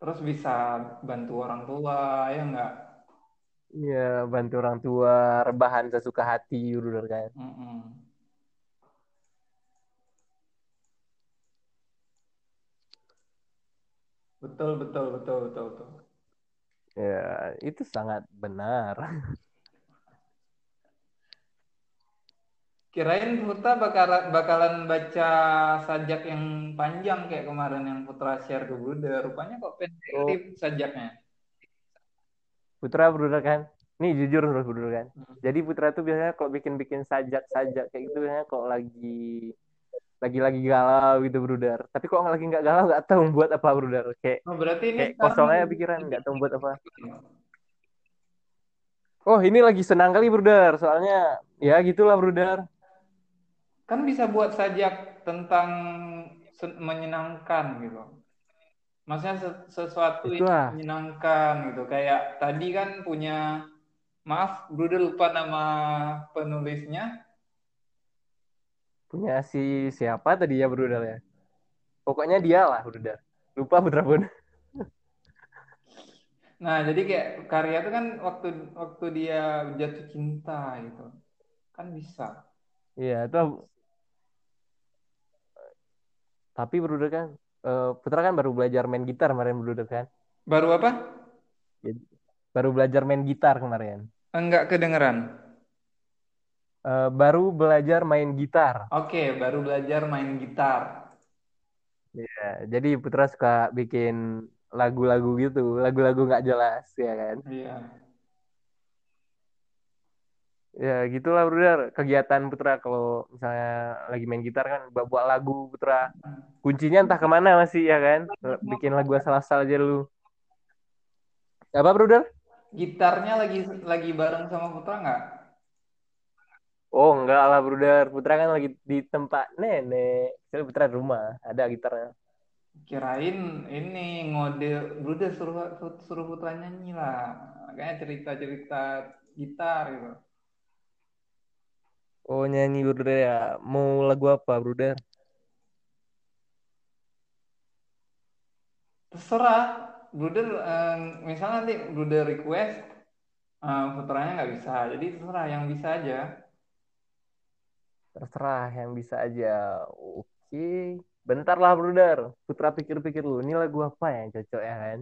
Terus bisa bantu orang tua, ya nggak? Iya, bantu orang tua, rebahan sesuka hati, Bruder kan. Betul. Ya, itu sangat benar. Kirain Putra bakalan baca sajak yang panjang kayak kemarin yang Putra share ke Bruder. Rupanya kok pendek sajaknya. Putra Bruder kan? Nih jujur Bruder kan? Jadi Putra tuh biasanya kalau bikin sajak kayak gitu biasanya kok lagi galau gitu Bruder. Tapi kok lagi nggak galau nggak tahu buat apa Bruder. Kayak, kayak kosongnya pikiran nggak tahu buat apa. Oh ini lagi senang kali Bruder. Soalnya ya gitulah Bruder. Kan bisa buat sajak tentang menyenangkan gitu. Maksudnya sesuatu itulah. Yang menyenangkan gitu. Kayak tadi kan punya, maaf Bruder lupa nama penulisnya. Punya si siapa tadi ya Bruder ya? Pokoknya dia lah Bruder. Lupa Bruder pun. Nah jadi kayak karya itu kan waktu dia jatuh cinta gitu. Kan bisa. Iya itu. Tapi Bruder kan Putra kan baru belajar main gitar kemarin Bruder kan. Baru apa? Baru belajar main gitar kemarin. Enggak kedengeran. Baru belajar main gitar. Oke, baru belajar main gitar. Iya, jadi Putra suka bikin lagu-lagu gitu, lagu-lagu nggak jelas ya kan. Iya. Ya gitulah Bruder, kegiatan Putra kalau misalnya lagi main gitar kan buat lagu Putra. Kuncinya entah kemana masih ya kan, bikin lagu asal-asal aja dulu. Apa Bruder? gitarnya lagi bareng sama Putra nggak? Oh enggak lah Bruder, Putra kan lagi di tempat nenek. Jadi Putra di rumah, ada gitarnya. Kirain ini ngode Bruder suruh Putra nyanyi lah. Makanya cerita-cerita gitar gitu. Oh nyanyi Bruder ya, mau lagu apa Bruder? Terserah Bruder, misalnya nanti Bruder request putranya nggak bisa, jadi terserah yang bisa aja. Terserah yang bisa aja. Oke, bentar lah Bruder, Putra pikir-pikir dulu, ini lagu apa yang cocok ya kan?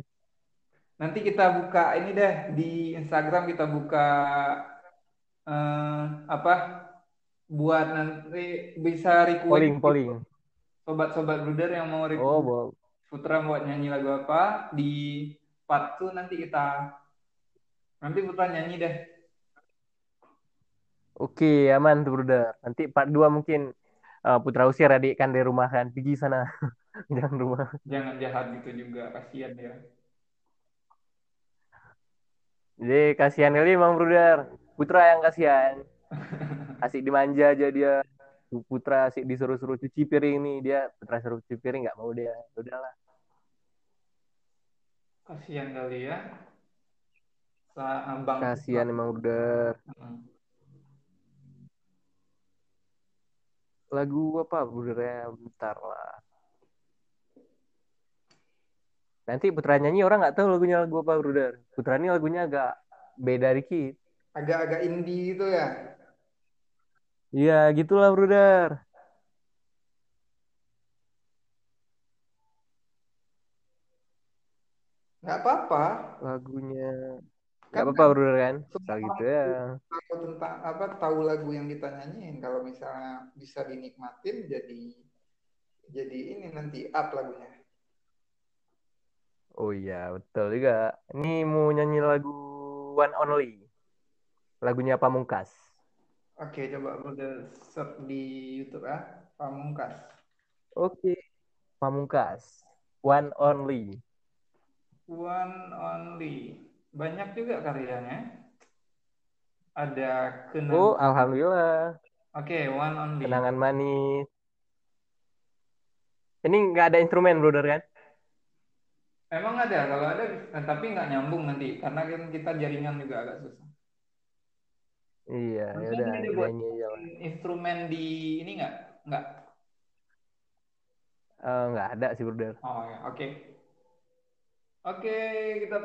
Nanti kita buka ini deh di Instagram, kita buka buat nanti bisa request polling. Sobat-sobat Bruder yang mau request. Oh, wow. Putra buat nyanyi lagu apa di part 2 nanti Putra nyanyi deh. Oke, aman tuh Bruder. Nanti part 2 mungkin Putra usir adik kan dari rumah kan, pergi sana. Jangan rumah. Jangan jahat gitu juga, kasihan dia. Jadi kasihan kali Bang Bruder. Putra yang kasihan. Asik dimanja aja dia. Putra asik disuruh-suruh cuci piring nih, dia Putra suruh cuci piring enggak mau dia. Udahlah. Kasihan kali ya. Kasihan emang Bruder. Lagu apa Bruder ya? Bentar lah. Nanti Putra nyanyi orang gak tahu lagunya lagu apa Bruder. Putra ini lagunya agak beda dikit. Agak-agak indie gitu ya? Iya gitulah Bruder. Gak apa-apa lagunya. Gak apa-apa Bruder kan? Kalau gitu ya. Kalau tentang tahu lagu yang kita nyanyiin, kalau misalnya bisa dinikmatin jadi ini nanti up lagunya. Oh iya, betul juga. Ini mau nyanyi lagu One Only. Lagunya Pamungkas. Oke, coba Bruder search di YouTube ya, Pamungkas. Oke. Pamungkas. One Only. One Only. Banyak juga karyanya. Ada kenangan. Oh, alhamdulillah. Oke, One Only. Kenangan manis. Ini nggak ada instrumen, Bruder, kan? Emang ada, kalau ada, tapi nggak nyambung nanti. Karena kita jaringan juga agak susah. Iya, ya udah. Ada buat instrumen di ini nggak? Nggak. Nggak ada sih, Bruder. Oh, ya. Oke. Oke, kita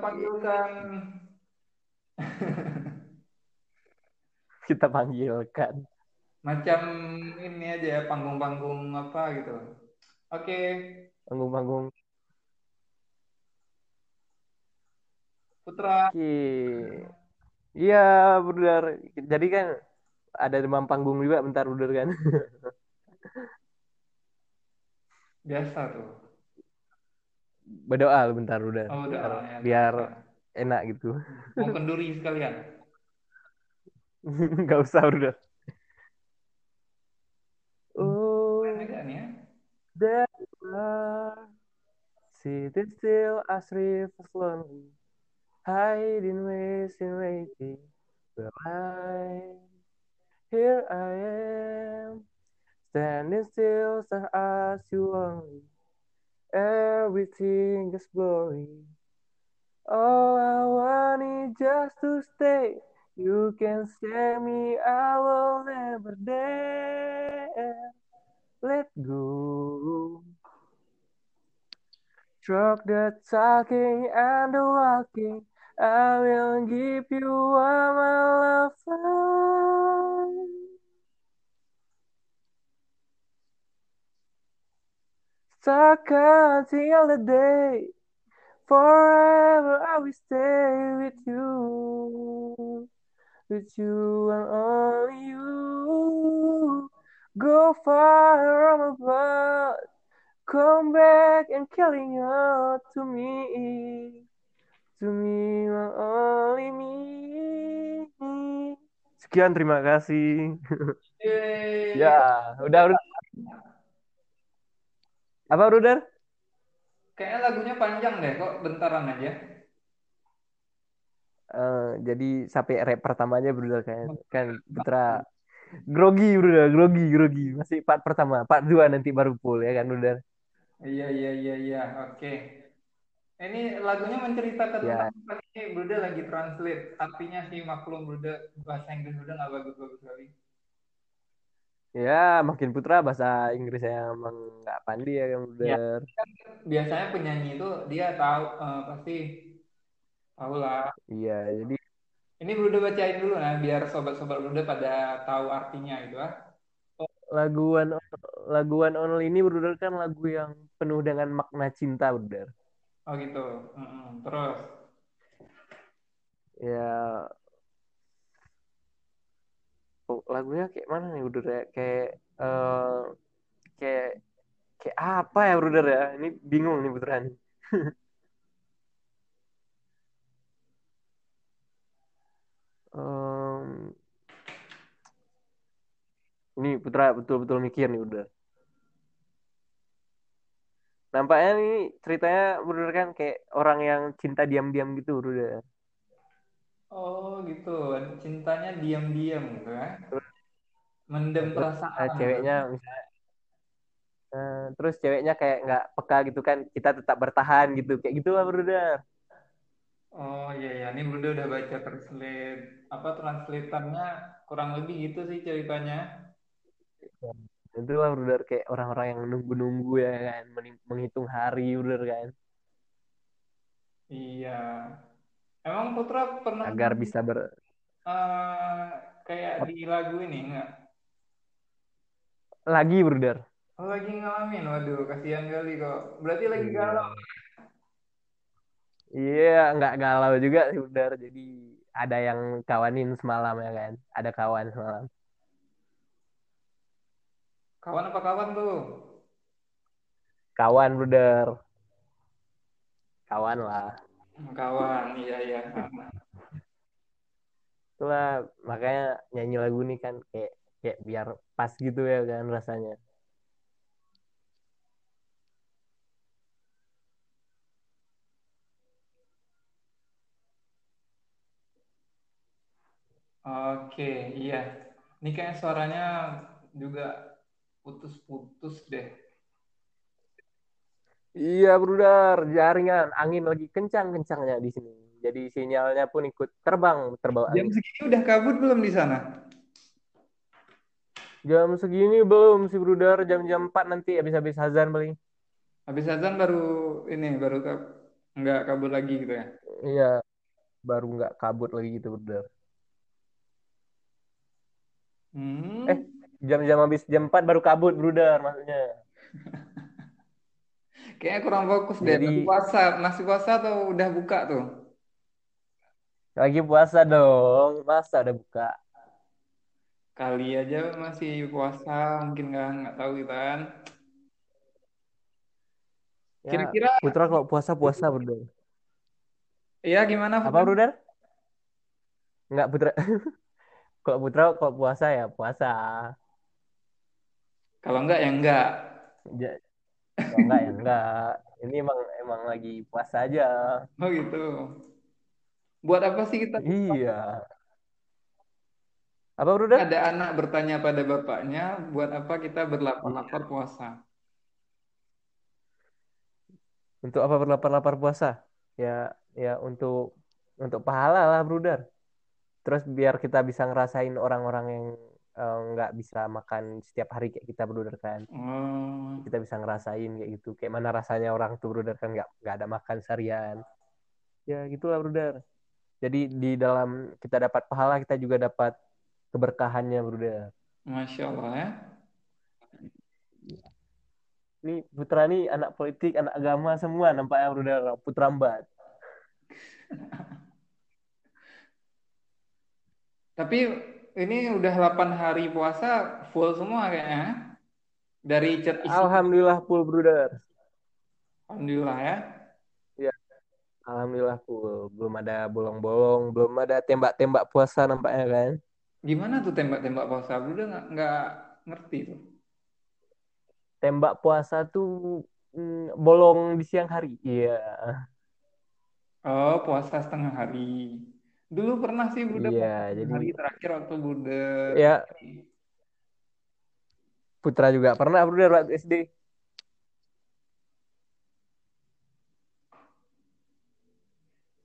panggilkan macam ini aja panggung-panggung apa gitu. Oke, panggung-panggung Putra. Oke. Iya, Bruder. Jadi kan ada demam panggung juga bentar Bruder kan. Biasa tuh. Berdoa lu bentar udah. Oh, ya, biar enak gitu. Mau kenduri sekalian. Enggak usah udah. Oh, sit still asri lonely. Hide in ways in waiting. But here I am. Standing still as you only. Everything is blurry. All I want is just to stay. You can save me, I will never dare. Let go. Drop the talking and the walking. I will give you all my love. Stuck until the day, forever I will stay with you and only you. Go far from above, come back and calling out to me and only me. Sekian, terima kasih. Ya, udah. Apa Bruder? Kayaknya lagunya panjang deh, kok bentaran aja. Jadi sampai rap pertamanya Bruder kan putra grogi Bruder, grogi masih part pertama, part 2 nanti baru full ya kan Bruder. Iya. Oke. Ini lagunya menceritakan tentang ini Bruder lagi translate. Artinya sih maklum Bruder, bahasa Inggris Bruder enggak bagus-bagus kali. Ya, makin putra bahasa Inggris saya emang enggak pandai ya yang Bruder. Ya, kan, biasanya penyanyi itu dia tahu pasti tahulah. Iya, jadi ini Bruder bacain dulu nah biar sobat-sobat Bruder pada tahu artinya gitu ah. Laguan Only ini Bruder kan lagu yang penuh dengan makna cinta Bruder. Oh gitu. Terus ya lagunya kayak mana nih Bruder ya? Kayak apa ya Bruder ya? Ini bingung nih Bruder nih. Ini putra betul-betul mikir nih Bruder. Nampaknya nih ceritanya Bruder kan kayak orang yang cinta diam-diam gitu Bruder. Oh gitu, cintanya diam-diam kan? Mendem perasaan. Ceweknya misalnya, terus ceweknya kayak nggak peka gitu kan? Kita tetap bertahan gitu, kayak gitu lah Bruder. Oh iya, ini Bruder udah baca translatornya kurang lebih gitu sih ceritanya. Itulah Bruder kayak orang-orang yang nunggu-nunggu ya kan, menghitung hari Bruder kan. Iya. Emang Putra pernah agar bisa kayak di lagu ini enggak? Lagi Bruder. Oh, lagi ngalamin. Waduh, kasihan kali kok. Berarti lagi galau. Iya, nggak galau juga sih Bruder. Jadi ada yang kawanin semalam ya kan? Ada kawan semalam. Kawan apa kawan tuh? Kawan Bruder. Kawan lah. Kawan, iya. Itulah makanya nyanyi lagu ini kan kayak biar pas gitu ya kan rasanya. Oke, iya. Ini kayak suaranya juga putus-putus deh. Iya, Bruder. Jaringan angin lagi kencang-kencangnya di sini. Jadi sinyalnya pun ikut terbawa angin. Jam segini udah kabut belum di sana? Jam segini belum sih, Bruder. Jam 4 nanti habis azan paling. Habis azan baru nggak kabut lagi gitu ya? Iya, baru nggak kabut lagi gitu, Bruder. Jam habis jam 4 baru kabut Bruder maksudnya. Kayaknya kurang fokus deh. Masih puasa atau udah buka tuh? Lagi puasa dong, masa udah buka. Kali aja masih puasa, mungkin nggak tahu gitu kan. Ya, kira-kira Putra kalau puasa Bruder. Iya gimana? Apa Bruder? Nggak Putra. Kalau Putra kok puasa ya puasa. Kalau enggak ya enggak. Kalau enggak ya enggak. Ini emang lagi puasa aja. Oh gitu. Buat apa sih kita? Iya. Apa Bruder? Ada anak bertanya pada bapaknya, buat apa kita berlapar-lapar puasa? Untuk apa berlapar-lapar puasa? Ya untuk pahala lah Bruder. Terus biar kita bisa ngerasain orang-orang yang nggak bisa makan setiap hari kayak kita Bruder kan. Kita bisa ngerasain kayak gitu. Kayak mana rasanya orang tuh Bruder kan nggak ada makan seharian. Ya gitulah Bruder. Jadi di dalam kita dapat pahala, kita juga dapat keberkahannya Bruder. Masya Allah ya. Ini Putra nih anak politik, anak agama semua nampaknya Bruder. Putra Mbat. Tapi ini udah 8 hari puasa full semua kayaknya. Dari chat isi. Alhamdulillah full Bruder. Alhamdulillah ya. Ya. Alhamdulillah full. Belum ada bolong-bolong, belum ada tembak-tembak puasa nampaknya kan. Gimana tuh tembak-tembak puasa? Bruder nggak ngerti tuh. Tembak puasa tuh bolong di siang hari. Iya. Oh, puasa setengah hari. Dulu pernah sih Buddha, iya, jadi... hari terakhir waktu Buddha. Iya. Putra juga pernah Buddha waktu SD.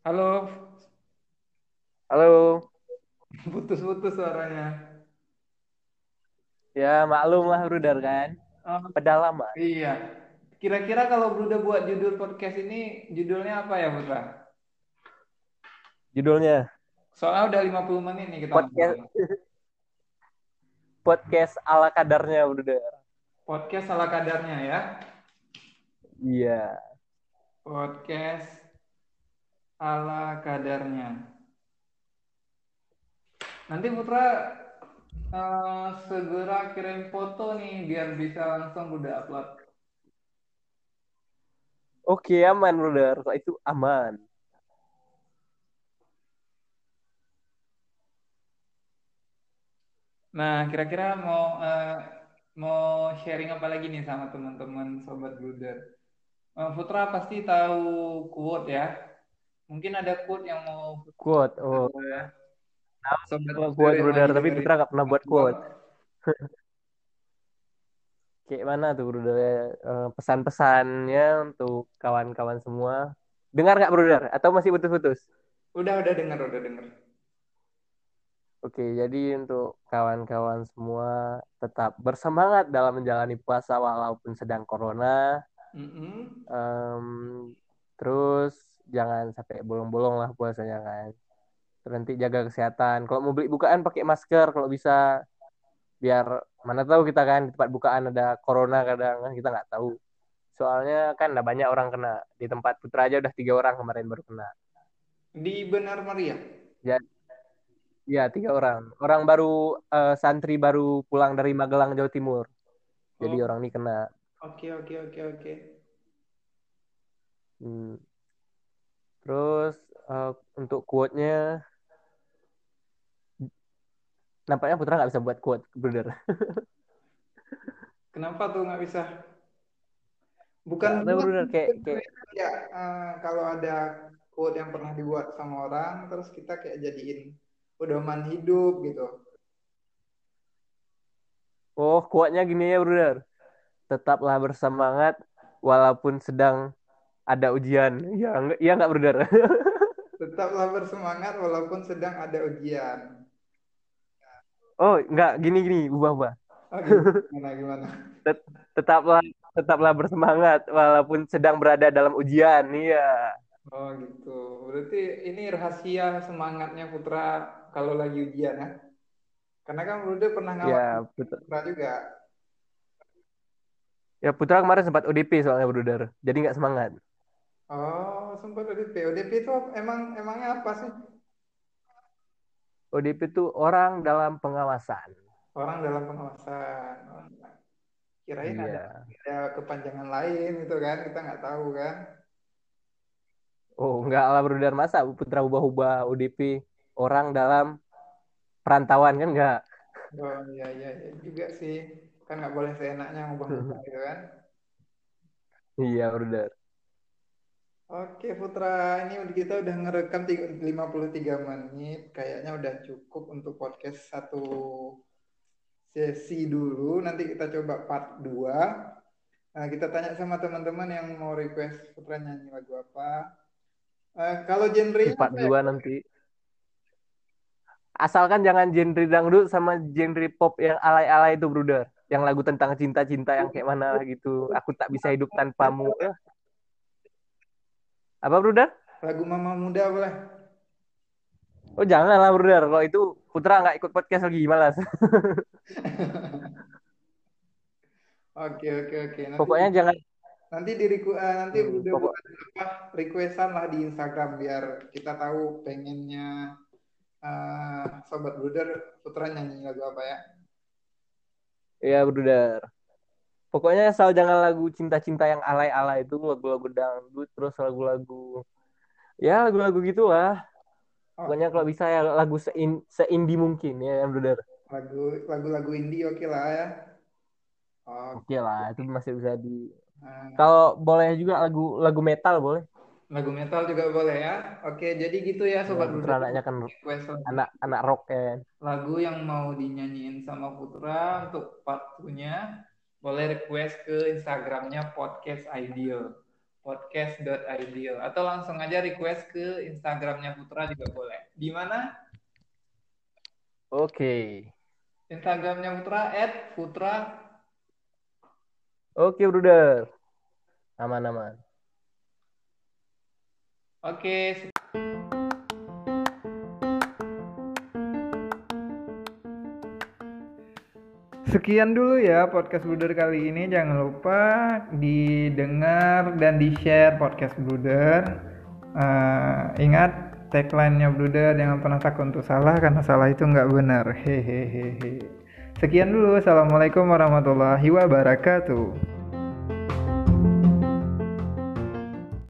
Halo. Halo. Putus-putus suaranya. Ya maklum lah Bruder kan. Pedal lama. Iya. Kira-kira kalau Bruder buat judul podcast ini, judulnya apa ya Putra? Judulnya? Soalnya udah 50 menit nih kita. Podcast, podcast ala kadarnya Bruder. Podcast ala kadarnya ya? Iya. Podcast ala kadarnya. Nanti Putra segera kirim foto nih biar bisa langsung udah upload. Oke, aman Bruder, itu aman. Nah, kira-kira mau sharing apa lagi nih sama teman-teman sobat Bruder? Putra pasti tahu quote ya. Mungkin ada quote yang mau... Quote, oh. Nah, quote, Bruder. Tapi Putra nggak pernah buat quote. Kayak mana tuh, Bruder? Pesan-pesannya untuk kawan-kawan semua. Dengar nggak, Bruder? Atau masih putus-putus? Udah dengar. Oke, jadi untuk kawan-kawan semua tetap bersemangat dalam menjalani puasa walaupun sedang corona. Terus... jangan sampai bolong-bolong lah puasanya kan. Terus nanti jaga kesehatan. Kalau mau beli bukaan pakai masker kalau bisa. Biar mana tahu kita kan di tempat bukaan ada corona kadang kan kita nggak tahu. Soalnya kan ada banyak orang kena. Di tempat Putra aja udah 3 orang kemarin baru kena. Di Bener Meriah. Ya 3 orang. Orang baru santri baru pulang dari Magelang Jawa Timur. Jadi orang ini kena. Oke. Terus untuk quote-nya, nampaknya Putra nggak bisa buat quote, Bruder. Kenapa tuh nggak bisa? Bukan nah, Bruder kayak ya, kalau ada quote yang pernah dibuat sama orang, terus kita kayak jadiin pedoman hidup gitu. Oh, quote-nya gini ya, Bruder. Tetaplah bersemangat walaupun sedang ada ujian. Iya nggak Bruder? Tetaplah bersemangat walaupun sedang ada ujian. Oh, nggak gini-gini, ubah-ubah. Gimana? Tetaplah bersemangat walaupun sedang berada dalam ujian. Iya. Oh, gitu. Berarti ini rahasia semangatnya Putra kalau lagi ujian ya. Karena kan Bruder pernah ngalamin Putra juga. Ya, Putra kemarin sempat ODP soalnya Bruder. Jadi nggak semangat. Oh, sempat ODP. ODP itu emangnya apa sih? ODP itu orang dalam pengawasan. Orang dalam pengawasan. Kirain ada kepanjangan lain gitu kan, kita nggak tahu kan? Oh, nggak lah Bruder, masa Putra ubah-ubah ODP orang dalam perantauan kan nggak? Oh iya juga sih, kan nggak boleh seenaknya ubah-ubah gitu kan? Iya Bruder. Oke Putra, ini kita udah ngerekam 53 menit, kayaknya udah cukup untuk podcast 1 sesi dulu, nanti kita coba part 2. Kita tanya sama teman-teman yang mau request Putra nyanyi lagu apa. Kalau genre part 2 nanti. Asalkan jangan genre dangdut sama genre pop yang alay-alay itu Bruder, yang lagu tentang cinta-cinta yang kayak mana gitu, aku tak bisa hidup tanpamu. Apa Bruder? Lagu Mama Muda boleh. Oh jangan lah Bruder, kalau itu Putra nggak ikut podcast lagi, malas. Oke. Nanti, pokoknya jangan. Nanti nanti Bruder requestan lah di Instagram biar kita tahu pengennya sobat Bruder Putra nyanyi lagu apa ya? Iya Bruder. Pokoknya asal jangan lagu cinta-cinta yang alay-alay itu, lagu-lagu dangdut, terus lagu-lagu, ya lagu-lagu gitulah. Pokoknya kalau bisa ya lagu se-indie mungkin ya, Bruder. Lagu-lagu indie oke lah ya. Oke lah, itu masih bisa di. Kalau boleh juga lagu metal boleh. Lagu metal juga boleh ya. Oke, jadi gitu ya Sobat Bruder. Anaknya kan anak rock kan. Lagu yang mau dinyanyiin sama Putra untuk part 2-nya boleh request ke Instagramnya podcast.ideal atau langsung aja request ke Instagramnya Putra juga boleh. Di mana? Oke. Instagramnya Putra @putra. Oke, Bruder. Aman-aman. Oke. Sekian dulu ya podcast Bruder kali ini. Jangan lupa didengar dan di-share podcast Bruder. Ingat tagline-nya Bruder, jangan pernah takut untuk salah karena salah itu nggak benar. Hehehe. Sekian dulu. Assalamualaikum warahmatullahi wabarakatuh.